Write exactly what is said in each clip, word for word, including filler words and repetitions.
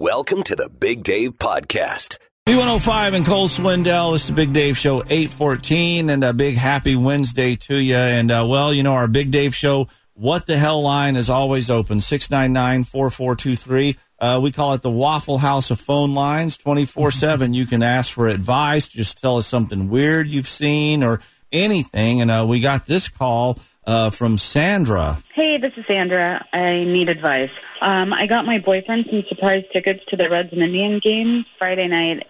Welcome to the Big Dave Podcast. B one oh five and Cole Swindell. This is the Big Dave Show, eight fourteen, and a big happy Wednesday to you. And, uh, well, you know, our Big Dave Show, what the hell line is always open, six nine nine, four four two three. Uh, we call it the Waffle House of phone lines, twenty-four seven. You can ask for advice. Just tell us something weird you've seen or anything. And uh, we got this call uh, from Sandra. Hey, this is Sandra. I need advice. Um, I got my boyfriend some surprise tickets to the Reds and Indian game Friday night,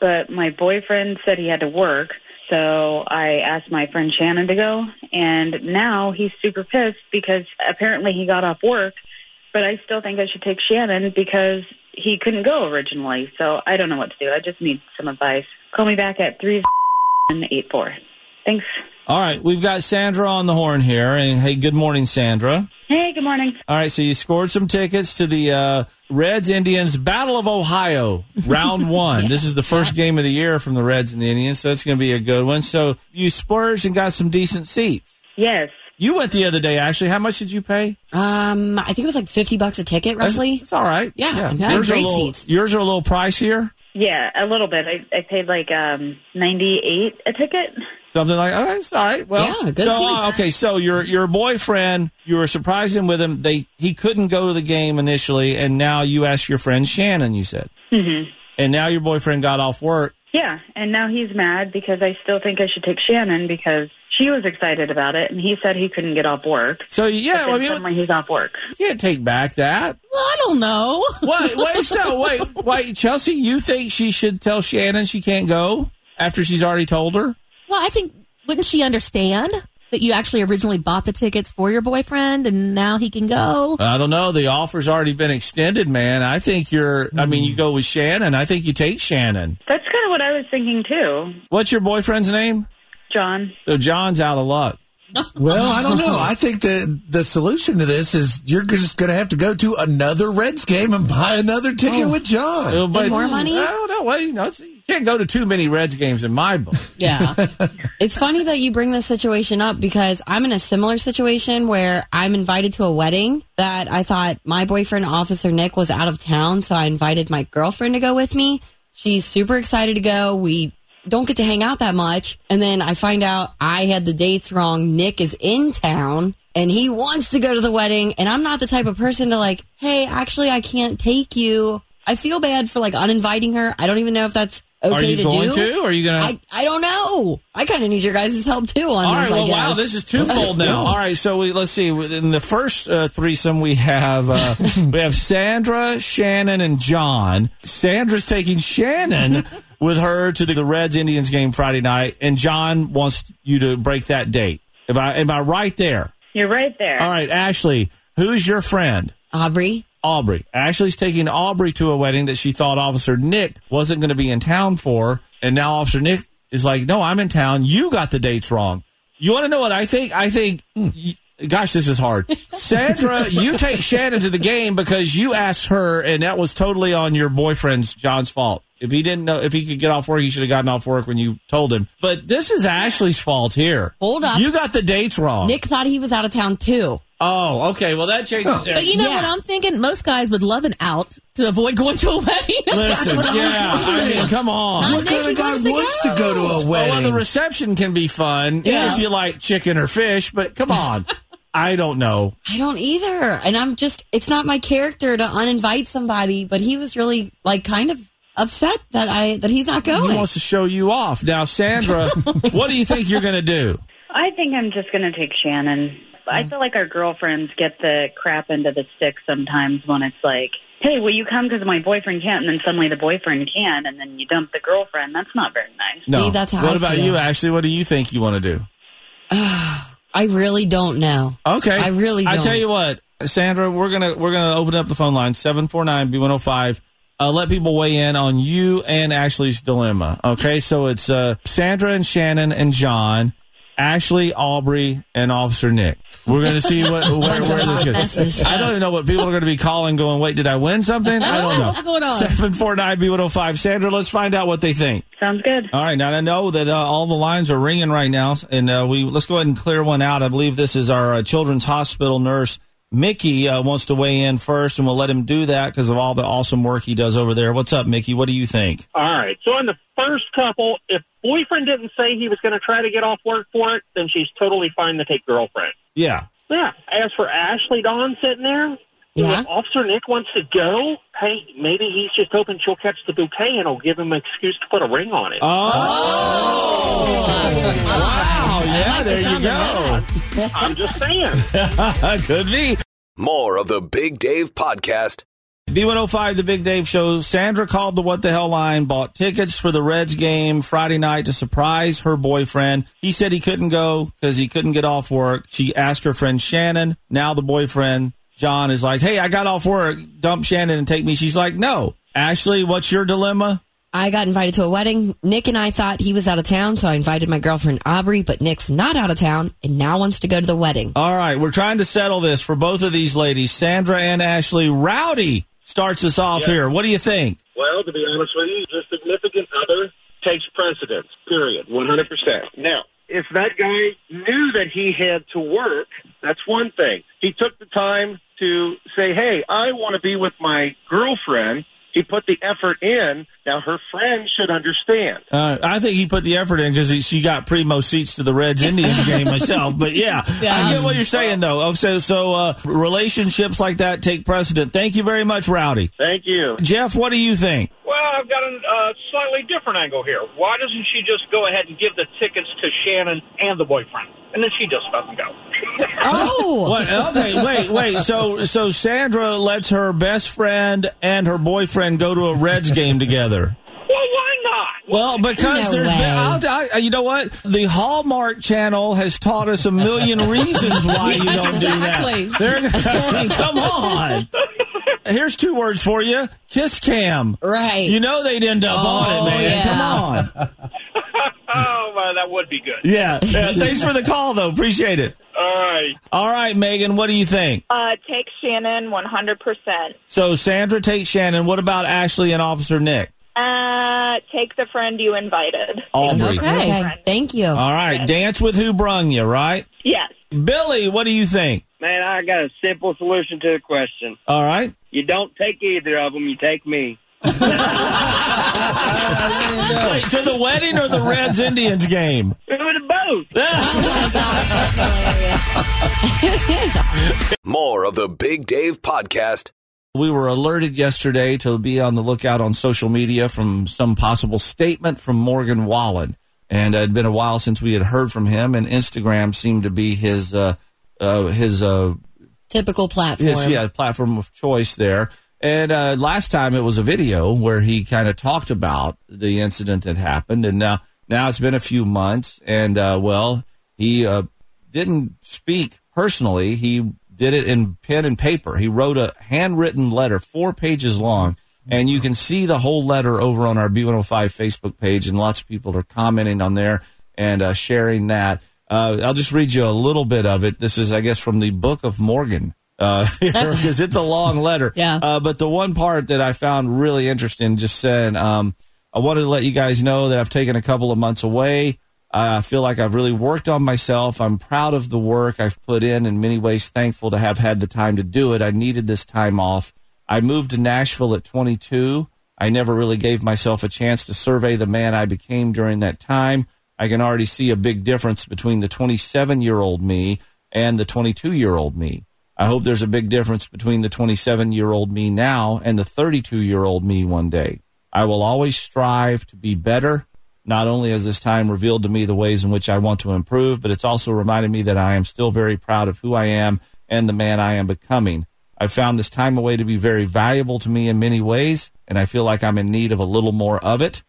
but my boyfriend said he had to work. So I asked my friend Shannon to go, and now he's super pissed because apparently he got off work. But I still think I should take Shannon because he couldn't go originally. So I don't know what to do. I just need some advice. Call me back at three eight four. Thanks. All right. We've got Sandra on the horn here. And hey, good morning, Sandra. Hey, good morning. All right. So you scored some tickets to the uh, Reds-Indians Battle of Ohio, round one. Yeah. This is the first game of the year from the Reds and the Indians, so it's going to be a good one. So you splurged and got some decent seats. Yes. You went the other day, actually. How much did you pay? Um, I think it was like fifty bucks a ticket, roughly. It's all right. Yeah, yeah. Yours, great are little, seats. Yours are a little pricier? Yeah, a little bit. I, I paid like um, ninety-eight a ticket. Something like that. Oh, it's all right. Well, yeah, good so, seats. Uh, okay, so your your boyfriend, you were surprising with him. They He couldn't go to the game initially, and now you asked your friend Shannon, you said. Mm-hmm. And now your boyfriend got off work. Yeah, and now he's mad because I still think I should take Shannon because she was excited about it, and he said he couldn't get off work. So, yeah. Well, I mean, suddenly he's off work. You can't take back that. Well, I don't know. Wait, wait, so, wait, wait, Chelsea, you think she should tell Shannon she can't go after she's already told her? Well, I think, wouldn't she understand that you actually originally bought the tickets for your boyfriend, and now he can go? I don't know. The offer's already been extended, man. I think you're, mm. I mean, you go with Shannon. I think you take Shannon. That's kind of what I was thinking, too. What's your boyfriend's name? John. So John's out of luck. Well, I don't know. I think that the solution to this is you're just going to have to go to another Reds game and buy another ticket oh. with John. And but, more money? I don't know. Well, you know, you can't go to too many Reds games in my book. Yeah. It's funny that you bring this situation up because I'm in a similar situation where I'm invited to a wedding that I thought my boyfriend, Officer Nick, was out of town, so I invited my girlfriend to go with me. She's super excited to go. We don't get to hang out that much. And then I find out I had the dates wrong. Nick is in town and he wants to go to the wedding. And I'm not the type of person to like, hey, actually, I can't take you. I feel bad for like uninviting her. I don't even know if that's okay. Are you to going do. To? Or are you going to? I, I don't know. I kind of need your guys' help too on all this, right, well, I guess. Wow, this is twofold now. All right, so we, let's see. In the first uh, threesome, we have uh, we have Sandra, Shannon, and John. Sandra's taking Shannon with her to the Reds-Indians game Friday night, and John wants you to break that date. If I, am I right there? You're right there. All right, Ashley, who's your friend? Aubrey. Aubrey. Ashley's taking Aubrey to a wedding that she thought Officer Nick wasn't going to be in town for, and now Officer Nick is like, no, I'm in town. You got the dates wrong. You want to know what I think? I think, mm. y- gosh, this is hard. Sandra, you take Shannon to the game because you asked her, and that was totally on your boyfriend's, John's fault. If he didn't know, if he could get off work, he should have gotten off work when you told him. But this is Ashley's fault here. Hold up. You got the dates wrong. Nick thought he was out of town, too. Oh, okay. Well, that changes everything. But you know yeah. what I'm thinking? Most guys would love an out to avoid going to a wedding. Listen, yeah. I mean, come on. What kind of guy wants to go to a wedding? Oh, well, the reception can be fun yeah. if you like chicken or fish, but come on. I don't know. I don't either. And I'm just, it's not my character to uninvite somebody, but he was really, like, kind of upset that I that he's not going. He wants to show you off. Now, Sandra, what do you think you're going to do? I think I'm just going to take Shannon. I feel like our girlfriends get the crap into the stick sometimes when it's like, hey, will you come because my boyfriend can't, and then suddenly the boyfriend can, and then you dump the girlfriend. That's not very nice. No. See, that's how what I about feel. You, Ashley? What do you think you want to do? I really don't know. Okay. I really don't. I tell you what, Sandra, we're gonna we're gonna open up the phone line, seven four nine B one oh five. Uh, let people weigh in on you and Ashley's dilemma. Okay, so it's uh, Sandra and Shannon and John, Ashley, Aubrey, and Officer Nick. We're going to see what, where, where this goes. I don't even know what people are going to be calling going, wait, did I win something? I don't know. What's going on? seven four nine B one oh five. Sandra, let's find out what they think. Sounds good. All right, now I know that uh, all the lines are ringing right now, and uh, we let's go ahead and clear one out. I believe this is our uh, Children's Hospital nurse, Mickey uh, wants to weigh in first, and we'll let him do that because of all the awesome work he does over there. What's up, Mickey? What do you think? All right. So in the first couple, if boyfriend didn't say he was going to try to get off work for it, then she's totally fine to take girlfriend. Yeah. Yeah. As for Ashley Dawn sitting there, yeah. If Officer Nick wants to go, hey, maybe he's just hoping she'll catch the bouquet and it'll give him an excuse to put a ring on it. Oh! Oh. Wow. Yeah, there you go. I'm just saying. Could be. More of the Big Dave Podcast. B one oh five, The Big Dave Show. Sandra called the What the Hell line, bought tickets for the Reds game Friday night to surprise her boyfriend. He said he couldn't go because he couldn't get off work. She asked her friend Shannon. Now the boyfriend, John, is like, hey, I got off work. Dump Shannon and take me. She's like, no. Ashley, what's your dilemma? I got invited to a wedding. Nick and I thought he was out of town, so I invited my girlfriend, Aubrey, but Nick's not out of town and now wants to go to the wedding. All right, we're trying to settle this for both of these ladies, Sandra and Ashley. Rowdy starts us off yeah. here. What do you think? Well, to be honest with you, the significant other takes precedence, period, one hundred percent. Now, if that guy knew that he had to work, that's one thing. He took the time to say, hey, I want to be with my girlfriend. He put the effort in. Now, her friend should understand. Uh, I think he put the effort in because she got primo seats to the Reds-Indians game myself. But, yeah, yeah, I get what you're saying, though. So, so uh, relationships like that take precedent. Thank you very much, Rowdy. Thank you. Jeff, what do you think? Well, I've got a uh, slightly different angle here. Why doesn't she just go ahead and give the tickets to Shannon and the boyfriend? And then she just doesn't go. Oh! Well, okay, wait, wait. So so Sandra lets her best friend and her boyfriend go to a Reds game together. Well, why not? Well, because no there's way. been... I'll, I, you know what? The Hallmark Channel has taught us a million reasons why you don't exactly. do that. They're, come on! Here's two words for you. Kiss cam. Right. You know they'd end up oh, on it, man. Yeah. Come on. Oh, well, that would be good. Yeah. yeah. Thanks for the call, though. Appreciate it. All right. All right, Megan, what do you think? Uh, take Shannon one hundred percent. So Sandra takes Shannon. What about Ashley and Officer Nick? Uh, take the friend you invited. Aubrey. Okay. okay. Thank you. All right. Yes. Dance with who brung you, right? Yes. Billy, what do you think? Man, I got a simple solution to the question. All right. You don't take either of them. You take me. Wait, to the wedding or the Reds-Indians game? It was both. More of the Big Dave Podcast. We were alerted yesterday to be on the lookout on social media from some possible statement from Morgan Wallen. And it had been a while since we had heard from him, and Instagram seemed to be his uh, uh, his uh, typical platform. His, yeah, platform of choice there. And uh, last time it was a video where he kind of talked about the incident that happened. And now now it's been a few months. And, uh, well, he uh, didn't speak personally. He did it in pen and paper. He wrote a handwritten letter, four pages long. And you can see the whole letter over on our B one oh five Facebook page. And lots of people are commenting on there and uh, sharing that. Uh, I'll just read you a little bit of it. This is, I guess, from the Book of Morgan. Uh, because it's a long letter. Yeah. Uh, but the one part that I found really interesting just said, um, I wanted to let you guys know that I've taken a couple of months away. Uh, I feel like I've really worked on myself. I'm proud of the work I've put in, in many ways thankful to have had the time to do it. I needed this time off. I moved to Nashville at twenty-two. I never really gave myself a chance to survey the man I became during that time. I can already see a big difference between the twenty-seven-year-old me and the twenty-two-year-old me. I hope there's a big difference between the twenty-seven-year-old me now and the thirty-two-year-old me one day. I will always strive to be better. Not only has this time revealed to me the ways in which I want to improve, but it's also reminded me that I am still very proud of who I am and the man I am becoming. I found this time away to be very valuable to me in many ways, and I feel like I'm in need of a little more of it.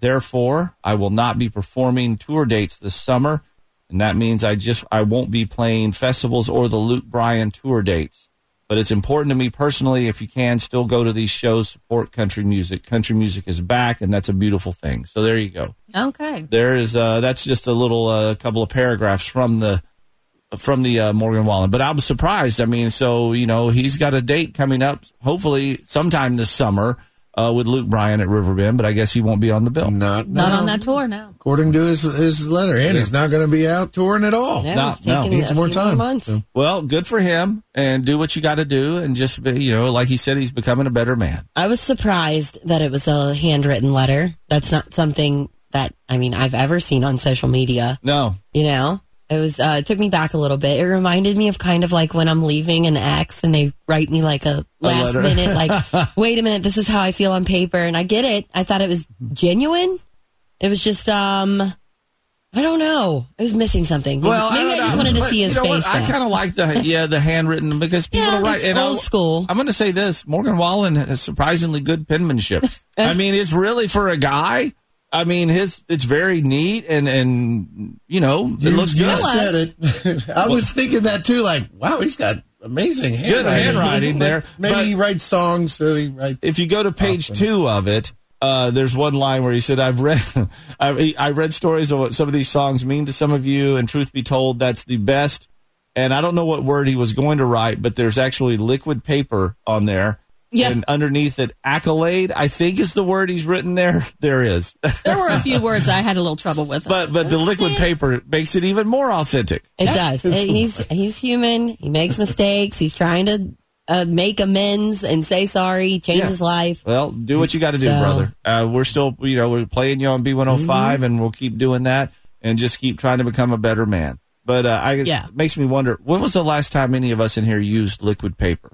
Therefore, I will not be performing tour dates this summer. And that means I just I won't be playing festivals or the Luke Bryan tour dates. But it's important to me personally, if you can, still go to these shows, support country music. Country music is back, and that's a beautiful thing. So there you go. Okay. There is uh, that's just a little uh, couple of paragraphs from the from the uh, Morgan Wallen. But I'm surprised. I mean, so, you know, he's got a date coming up, hopefully sometime this summer. uh, with Luke Bryan at Riverbend, but I guess he won't be on the bill. Not, not on that tour, no. According to his, his letter. And yeah. he's not going to be out touring at all. No, not, no. He needs more time. More well, good for him, and do what you got to do, and just, be, you know, like he said, he's becoming a better man. I was surprised that it was a handwritten letter. That's not something that, I mean, I've ever seen on social media. No. You know? It was. Uh, it took me back a little bit. It reminded me of kind of like when I'm leaving an ex and they write me like a last a minute, like, wait a minute, this is how I feel on paper. And I get it. I thought it was genuine. It was just, um, I don't know. It was missing something. Well, Maybe I, I just know. wanted to but see his you know face. I kind of like the yeah the handwritten because people yeah, are write. It's old I'll, school. I'm going to say this. Morgan Wallen has surprisingly good penmanship. I mean, it's really for a guy. I mean, his it's very neat, and, and you know, it you, looks good. You said it. I was thinking that, too. Like, wow, he's got amazing handwriting. Good handwriting there. Maybe but he writes songs. So he writes if you go to page often. two of it, uh, there's one line where he said, I've read I, I read stories of what some of these songs mean to some of you, and truth be told, that's the best. And I don't know what word he was going to write, but there's actually liquid paper on there. Yep. And underneath it, accolade, I think is the word he's written there. There is. There were a few words I had a little trouble with. But but the liquid paper makes it even more authentic. It does. It, he's he's human. He makes mistakes. He's trying to uh, make amends and say sorry, change yeah. his life. Well, do what you got to do, so. brother. Uh, we're still, you know, we're playing you on B one oh five, mm-hmm. and we'll keep doing that and just keep trying to become a better man. But uh, I guess yeah. it makes me wonder, when was the last time any of us in here used liquid paper?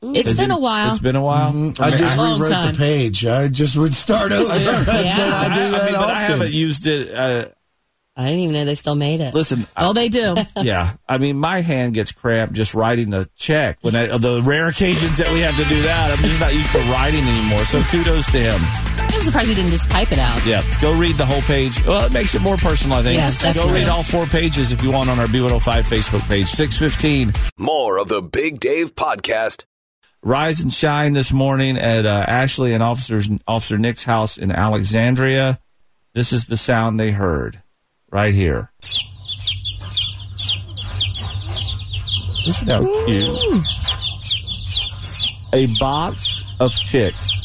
It's Is been it, a while. It's been a while. Mm-hmm. I, mean, I just I, rewrote time. the page. I just would start over. yeah. yeah. I, do that I mean, but I haven't used it. Uh, I didn't even know they still made it. Listen, well, I, they do. Yeah, I mean, my hand gets cramped just writing the check. When I, the rare occasions that we have to do that, I'm just not used to writing anymore. So kudos to him. I'm surprised he didn't just type it out. Yeah, go read the whole page. Well, it makes it more personal, I think. Yes, that's go read true. all four pages if you want on our B one oh five Facebook page. six fifteen More of the Big Dave Podcast. Rise and shine this morning at uh, Ashley and Officers, Officer Nick's house in Alexandria. This is the sound they heard right here. Listen how cute. A box of chicks.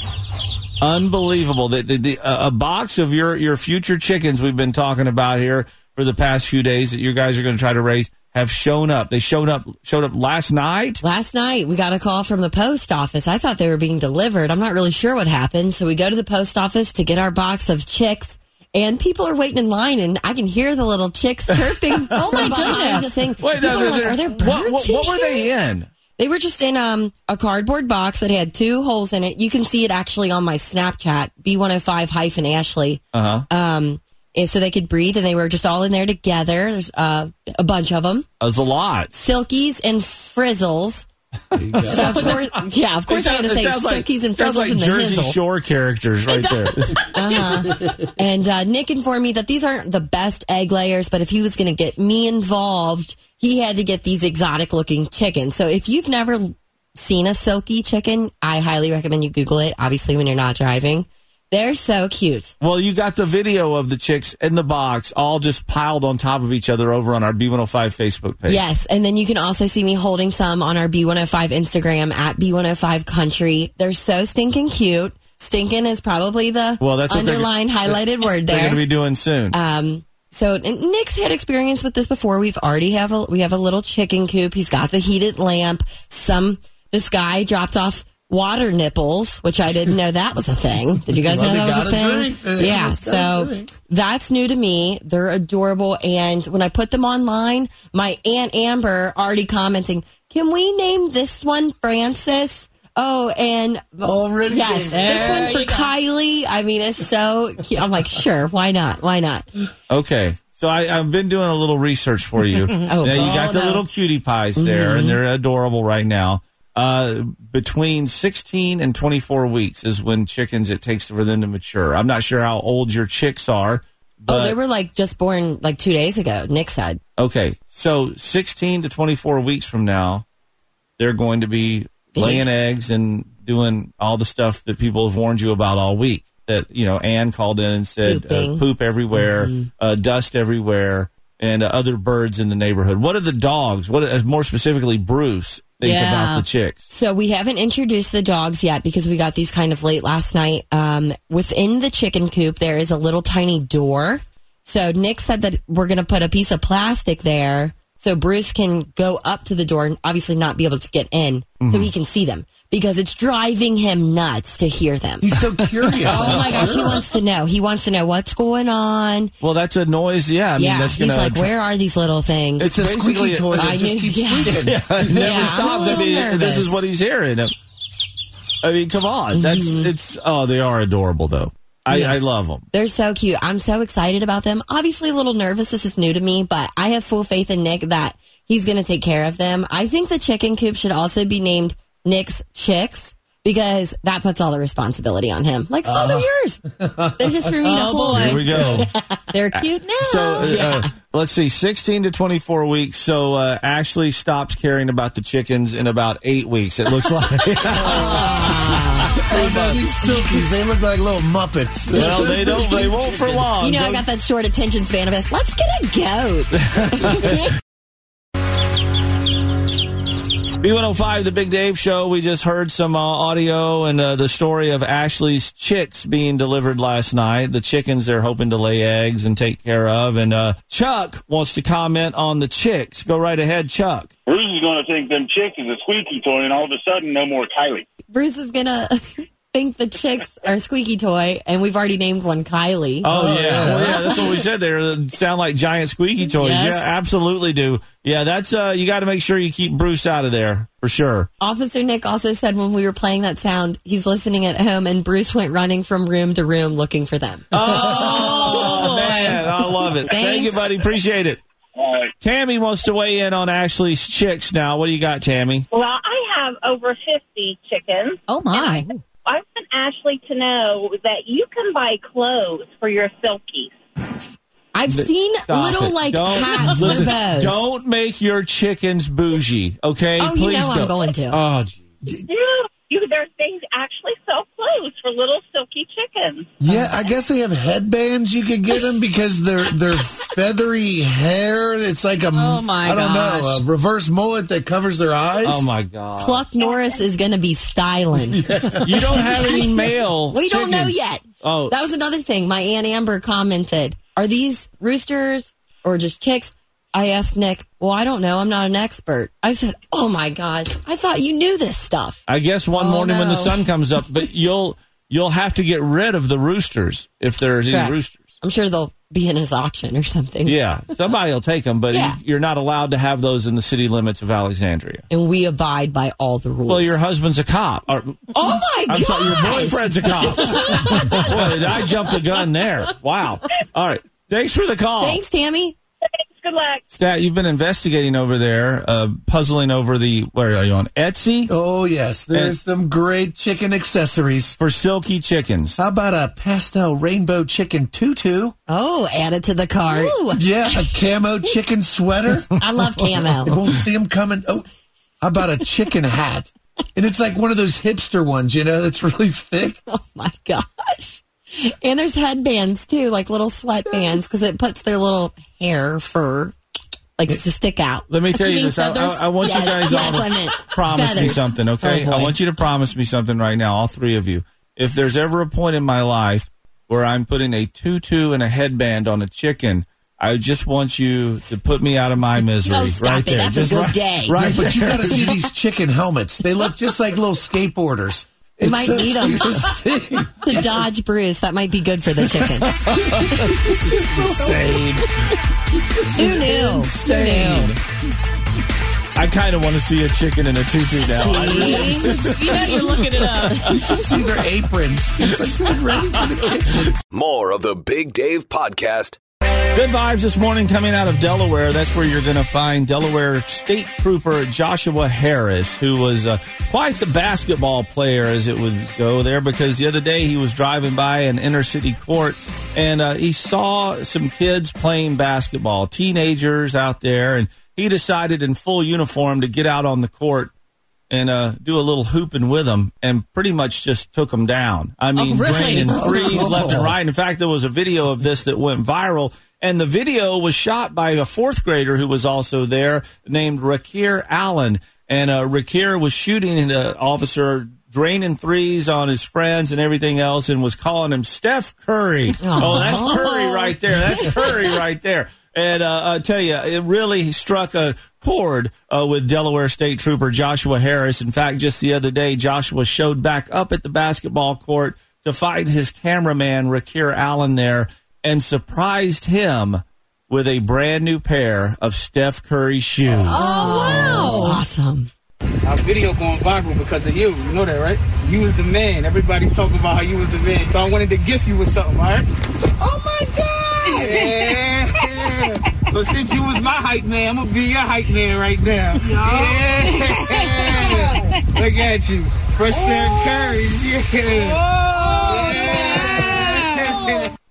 Unbelievable. The, the, the, uh, a box of your, your future chickens we've been talking about here for the past few days that you guys are going to try to raise. Have shown up. They showed up showed up last night. Last night, we got a call from the post office. I thought they were being delivered. I'm not really sure what happened. So we go to the post office to get our box of chicks, and people are waiting in line, and I can hear the little chicks chirping. Oh, my goodness. The thing. Wait, no, are, like, are there birds What, what, what in were they in? They were just in um, a cardboard box that had two holes in it. You can see it actually on my Snapchat, B one oh five Ashley. Uh-huh. Um, And so they could breathe, and they were just all in there together. There's uh, a bunch of them. That's a lot. Silkies and frizzles. So of course, yeah, of course sounds, I had to say silkies like, and frizzles like and the Jersey hizzle. Shore characters right there. uh-huh. And uh, Nick informed me that these aren't the best egg layers, but if he was going to get me involved, he had to get these exotic-looking chickens. So if you've never seen a silky chicken, I highly recommend you Google it, obviously when you're not driving. They're so cute. Well, you got the video of the chicks in the box all just piled on top of each other over on our B one oh five Facebook page. Yes, and then you can also see me holding some on our B one oh five Instagram at B one oh five Country. They're so stinking cute. Stinking is probably the well, that's underlined highlighted word there. They're going to be doing soon. Um, so Nick's had experience with this before. We've already have a, we have a little chicken coop. He's got the heated lamp. Some this guy dropped off water nipples, which I didn't know that was a thing. Did you guys well, know that was a thing? Drink. Yeah, so drink. That's new to me. They're adorable, and when I put them online, my Aunt Amber already commenting, can we name this one Francis? Oh, and already yes, this one for Kylie. I mean, it's so cute. I'm like, sure, why not? Why not? Okay. So I, I've been doing a little research for you. oh, now, you got oh, the no. little cutie pies there, mm-hmm. and they're adorable right now. Uh, between sixteen and twenty-four weeks is when chickens it takes for them to mature. I'm not sure how old your chicks are. But oh, they were like just born like two days ago, Nick said. Okay, so sixteen to twenty-four weeks from now, they're going to be laying eggs and doing all the stuff that people have warned you about all week. That, you know, Ann called in and said uh, poop everywhere, mm-hmm. uh, dust everywhere. and uh, other birds in the neighborhood. What are the dogs? What, uh, more specifically, Bruce, think yeah. about the chicks? So we haven't introduced the dogs yet because we got these kind of late last night. Um, within the chicken coop, there is a little tiny door. So Nick said that we're going to put a piece of plastic there so Bruce can go up to the door and obviously not be able to get in mm-hmm. so he can see them. Because it's driving him nuts to hear them. He's so curious. Oh, my gosh. He wants to know. He wants to know what's going on. Well, that's a noise. Yeah. I yeah. mean, that's he's gonna like, where are these little things? It's a squeaky toy that just keeps yeah. squeaking. Yeah. It never yeah. stops. I mean, nervous. This is what he's hearing. I mean, come on. That's mm-hmm. it's. Oh, they are adorable, though. I, yeah. I love them. They're so cute. I'm so excited about them. Obviously, a little nervous. This is new to me, but I have full faith in Nick that he's going to take care of them. I think the chicken coop should also be named Nick's Chicks, because that puts all the responsibility on him. Like, oh, they're yours. They're just for me to hold. Here we go. They're cute now. So, uh, yeah. uh, let's see, sixteen to twenty-four weeks. So, uh, Ashley stops caring about the chickens in about eight weeks, it looks like. They look like these silkies. They look like little Muppets. Well, they don't. They won't for long. You know, I got that short attention span of it. Let's get a goat. B one oh five, the Big Dave Show. We just heard some uh, audio and uh, the story of Ashley's chicks being delivered last night. The chickens they're hoping to lay eggs and take care of. And uh, Chuck wants to comment on the chicks. Go right ahead, Chuck. Bruce is going to think them chicks is a squeaky toy, and all of a sudden, no more Kylie. Bruce is going to think the chicks are a squeaky toy, and we've already named one Kylie. Oh, yeah. Well, yeah, that's what we said there. They sound like giant squeaky toys. Yes. Yeah, absolutely do. Yeah, that's uh, you got to make sure you keep Bruce out of there, for sure. Officer Nick also said when we were playing that sound, he's listening at home, and Bruce went running from room to room looking for them. Oh, man, I love it. Thanks. Thank you, buddy. Appreciate it. Right. Tammy wants to weigh in on Ashley's chicks now. What do you got, Tammy? Well, I have over fifty chickens. Oh, my. I want Ashley to know that you can buy clothes for your silkies. I've seen Stop little, it. like, don't, hats listen, with bows. Don't make your chickens bougie, okay? Oh, Please you know don't. I'm going to. Oh, geez. Dude, you, there are things actually sell clothes for little silky chickens. Yeah, I guess they have headbands you could get them because they're, they're feathery hair. It's like a, oh my I don't gosh. know, a reverse mullet that covers their eyes. Oh, my God. Cluck Norris is going to be styling. Yeah. You don't have any male We chickens. don't know yet. Oh, that was another thing. My Aunt Amber commented, are these roosters or just chicks? I asked Nick, well, I don't know. I'm not an expert. I said, oh, my gosh. I thought you knew this stuff. I guess one oh, morning no. when the sun comes up, but you'll you'll have to get rid of the roosters if there's Correct. any roosters. I'm sure they'll be in his auction or something. Yeah. Somebody will take them, but yeah. you're not allowed to have those in the city limits of Alexandria. And we abide by all the rules. Well, your husband's a cop. Or, oh, my gosh. I'm sorry, your boyfriend's a cop. Boy, did I jump the gun there. Wow. All right. Thanks for the call. Thanks, Tammy. Good luck. Stat, you've been investigating over there, uh, puzzling over the, where are you on, Etsy? Oh, yes. There's and some great chicken accessories. For silky chickens. How about a pastel rainbow chicken tutu? Oh, add it to the cart. Ooh. Yeah, a camo chicken sweater. I love camo. You won't see them coming. Oh, how about a chicken hat? And it's like one of those hipster ones, you know, that's really thick. Oh, my gosh. And there's headbands, too, like little sweatbands, because it puts their little hair, fur, like, to stick out. Let me tell you, you this. I, I, I want yeah, you guys yeah, all to Clement. promise feathers. me something, okay? Oh, I want you to promise me something right now, all three of you. If there's ever a point in my life where I'm putting a tutu and a headband on a chicken, I just want you to put me out of my misery. No, stop right it. There. That's just a good right, day. Right, yeah, but you got to see these chicken helmets. They look just like little skateboarders. You might a, need them to dodge Bruce. That might be good for the chicken. This is insane. This Who is knew? Insane. Who knew? I kind of want to see a chicken in a tutu now. You know you're looking it up. You should see their aprons. It's like ready for the kitchen. More of the Big Dave Podcast. Good vibes this morning coming out of Delaware. That's where you're going to find Delaware State Trooper Joshua Harris, who was uh, quite the basketball player, as it would go there, because the other day he was driving by an inner city court, and uh, he saw some kids playing basketball, teenagers out there, and he decided in full uniform to get out on the court and uh, do a little hooping with them, and pretty much just took them down. I mean, oh, really? draining threes oh, no. left and right. In fact, there was a video of this that went viral, And the video was shot by a fourth grader who was also there named Rakir Allen. And uh, Rakir was shooting the officer, draining threes on his friends and everything else, and was calling him Steph Curry. Aww. Oh, that's Curry right there. That's Curry right there. And uh, I'll tell you, it really struck a chord uh, with Delaware State Trooper Joshua Harris. In fact, just the other day, Joshua showed back up at the basketball court to find his cameraman, Rakir Allen, there, and surprised him with a brand new pair of Steph Curry shoes. Oh, wow. That's awesome. Our video going viral because of you. You know that, right? You was the man. Everybody's talking about how you was the man. So I wanted to gift you with something, all right? Oh, my God! Yeah. Yeah. So since you was my hype man, I'm going to be your hype man right now. No. Yeah. Look at you. Fresh pair of Currys. Yeah. Oh, yeah. Yeah.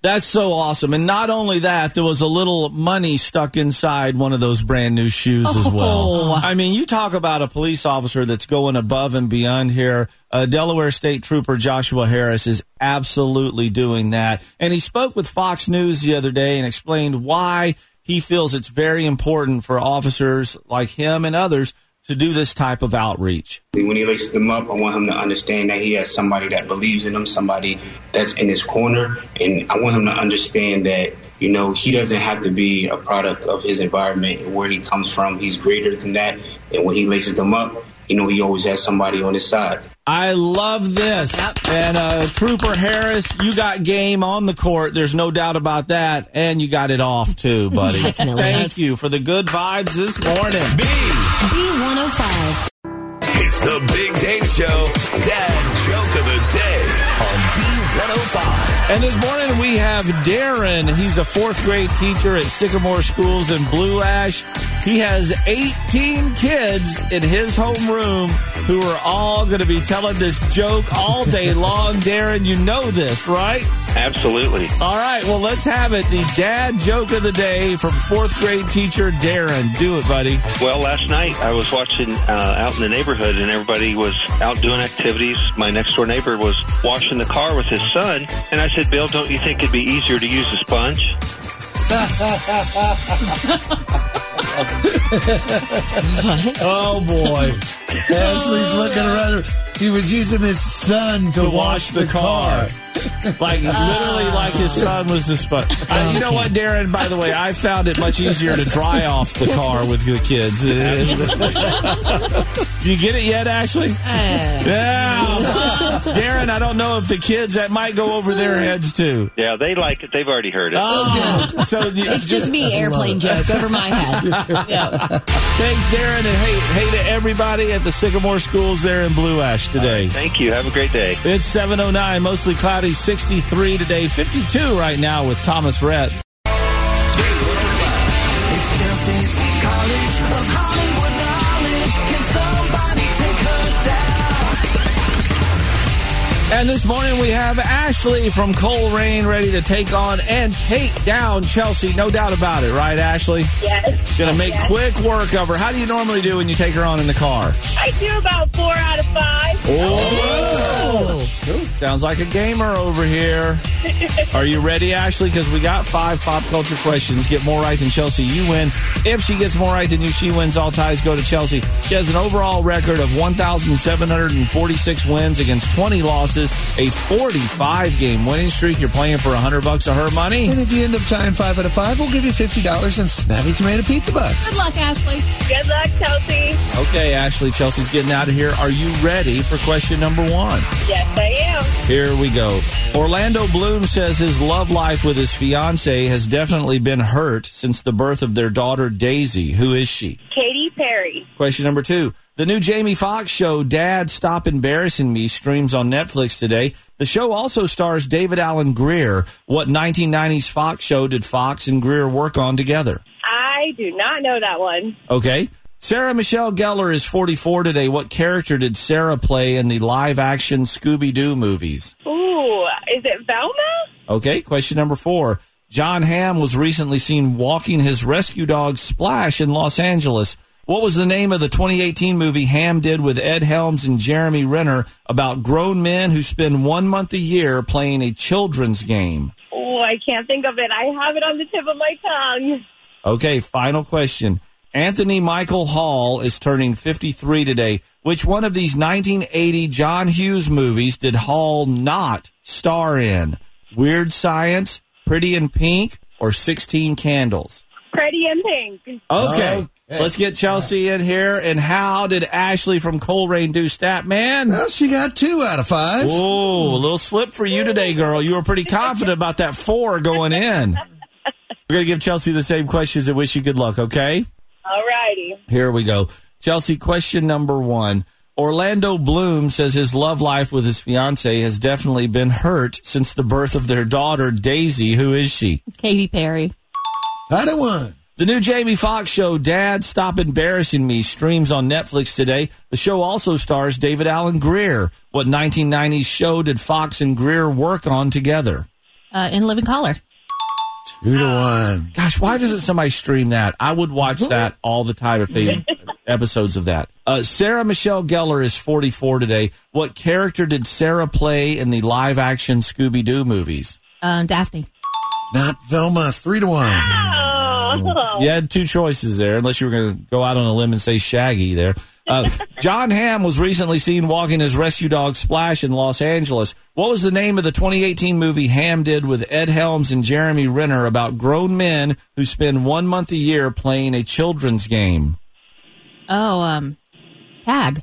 That's so awesome. And not only that, there was a little money stuck inside one of those brand new shoes oh. as well. I mean, you talk about a police officer that's going above and beyond here. Uh, Delaware State Trooper Joshua Harris is absolutely doing that. And he spoke with Fox News the other day and explained why he feels it's very important for officers like him and others to do this type of outreach. When he lifts them up, I want him to understand that he has somebody that believes in him, somebody that's in his corner. And I want him to understand that, you know, he doesn't have to be a product of his environment, where he comes from. He's greater than that. And when he laces them up, you know, he always has somebody on his side. I love this. Yep. And uh, Trooper Harris, you got game on the court. There's no doubt about that. And you got it off, too, buddy. Definitely. Thank you for the good vibes this morning. B. B one oh five. It's the Big Dave Show. Dad joke of the day on B one oh five. And this morning we have Darren. He's a fourth grade teacher at Sycamore Schools in Blue Ash. He has eighteen kids in his homeroom who are all going to be telling this joke all day long. Darren, you know this, right? Absolutely. All right, well, let's have it. The dad joke of the day from fourth grade teacher Darren. Do it, buddy. Well, last night I was watching uh, out in the neighborhood, and everybody was out doing activities. My next-door neighbor was washing the car with his son, and I said, Bill, don't you think it'd be easier to use a sponge? Oh, boy. Ashley's looking around. He was using his son to, to wash the, the car. car. Like, literally like his son was the sponge. Uh, you know what, Darren? By the way, I found it much easier to dry off the car with the kids. You get it yet, Ashley? Yeah. Darren, I don't know if the kids, that might go over their heads, too. Yeah, they like it. They've already heard it. Oh. So it's just me, airplane joke, over my head. Yeah. Thanks, Darren, and hey, hey to everybody at the Sycamore Schools there in Blue Ash today. Right, thank you. Have a great day. It's seven oh nine, mostly cloudy, sixty-three today, fifty-two right now with Thomas Rhett. It's Chelsea's College of Hollywood Knowledge. Can somebody take her down? And this morning we have Ashley from Colerain ready to take on and take down Chelsea. No doubt about it, right, Ashley? Yes. Gonna make yes. quick work of her. How do you normally do when you take her on in the car? I do about four out of five. Oh, oh. Sounds like a gamer over here. Are you ready, Ashley? Because we got five pop culture questions. Get more right than Chelsea, you win. If she gets more right than you, she wins. All ties go to Chelsea. She has an overall record of one thousand seven hundred forty-six wins against twenty losses, a forty-five game winning streak. You're playing for one hundred bucks of her money. And if you end up tying five out of five, we'll give you fifty dollars in Snappy Tomato Pizza Bucks. Good luck, Ashley. Good luck, Chelsea. Okay, Ashley, Chelsea's getting out of here. Are you ready for question number one? Yes, I am. Here we go. Orlando Bloom says his love life with his fiancée has definitely been hurt since the birth of their daughter, Daisy. Who is she? Katy Perry. Question number two. The new Jamie Foxx show, Dad, Stop Embarrassing Me, streams on Netflix today. The show also stars David Alan Greer. What nineteen nineties Fox show did Fox and Greer work on together? I do not know that one. Okay. Sarah Michelle Gellar is forty-four today. What character did Sarah play in the live-action Scooby-Doo movies? Ooh, is it Velma? Okay, question number four. John Hamm was recently seen walking his rescue dog Splash in Los Angeles. What was the name of the twenty eighteen movie Hamm did with Ed Helms and Jeremy Renner about grown men who spend one month a year playing a children's game? Oh, I I can't think of it. I have it on the tip of my tongue. Okay, final question. Anthony Michael Hall is turning fifty-three today. Which one of these nineteen eighty John Hughes movies did Hall not star in? Weird Science, Pretty in Pink, or sixteen Candles? Pretty in Pink. Okay. Hey, let's get Chelsea in here. And how did Ashley from Colerain do, stat man? Well, she got two out of five. Oh, a little slip for you today, girl. You were pretty confident about that four going in. We're going to give Chelsea the same questions and wish you good luck, okay? All righty. Here we go. Chelsea, question number one. Orlando Bloom says his love life with his fiancée has definitely been hurt since the birth of their daughter, Daisy. Who is she? Katy Perry. Another one. The new Jamie Foxx show, Dad, Stop Embarrassing Me, streams on Netflix today. The show also stars David Alan Greer. What nineteen nineties show did Fox and Greer work on together? Uh, in Living Color. Two to one. Gosh, why doesn't somebody stream that? I would watch that all the time if they had episodes of that. Uh, Sarah Michelle Gellar is forty-four today. What character did Sarah play in the live-action Scooby-Doo movies? Um, Daphne. Not Velma. Three to one. Ah! You had two choices there, unless you were going to go out on a limb and say Shaggy there. Uh, John Hamm was recently seen walking his rescue dog Splash in Los Angeles. What was the name of the twenty eighteen movie Hamm did with Ed Helms and Jeremy Renner about grown men who spend one month a year playing a children's game? Oh, um, tag.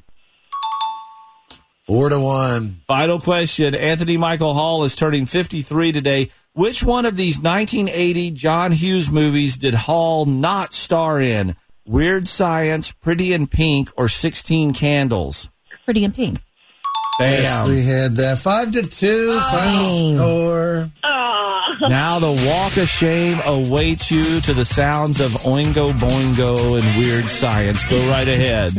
Four to one. Final question. Anthony Michael Hall is turning fifty-three today. Which one of these nineteen eighty John Hughes movies did Hall not star in? Weird Science, Pretty in Pink, or sixteen Candles? Pretty in Pink. Bam. Ashley had that. Five to two. Oh. Final score. Oh. Now the walk of shame awaits you to the sounds of Oingo Boingo and Weird Science. Go right ahead.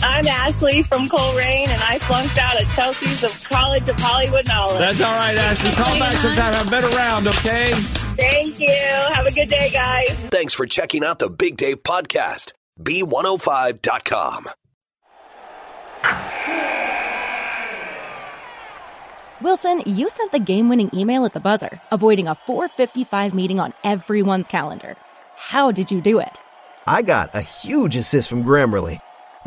I'm Ashley from Colerain, and I flunked out at Chelsea's of College of Hollywood Knowledge. That's all right, Ashley. Call back sometime. Have a better round, okay? Thank you. Have a good day, guys. Thanks for checking out the Big Dave Podcast. B one oh five dot com. Wilson, you sent the game-winning email at the buzzer, avoiding a four fifty-five meeting on everyone's calendar. How did you do it? I got a huge assist from Grammarly,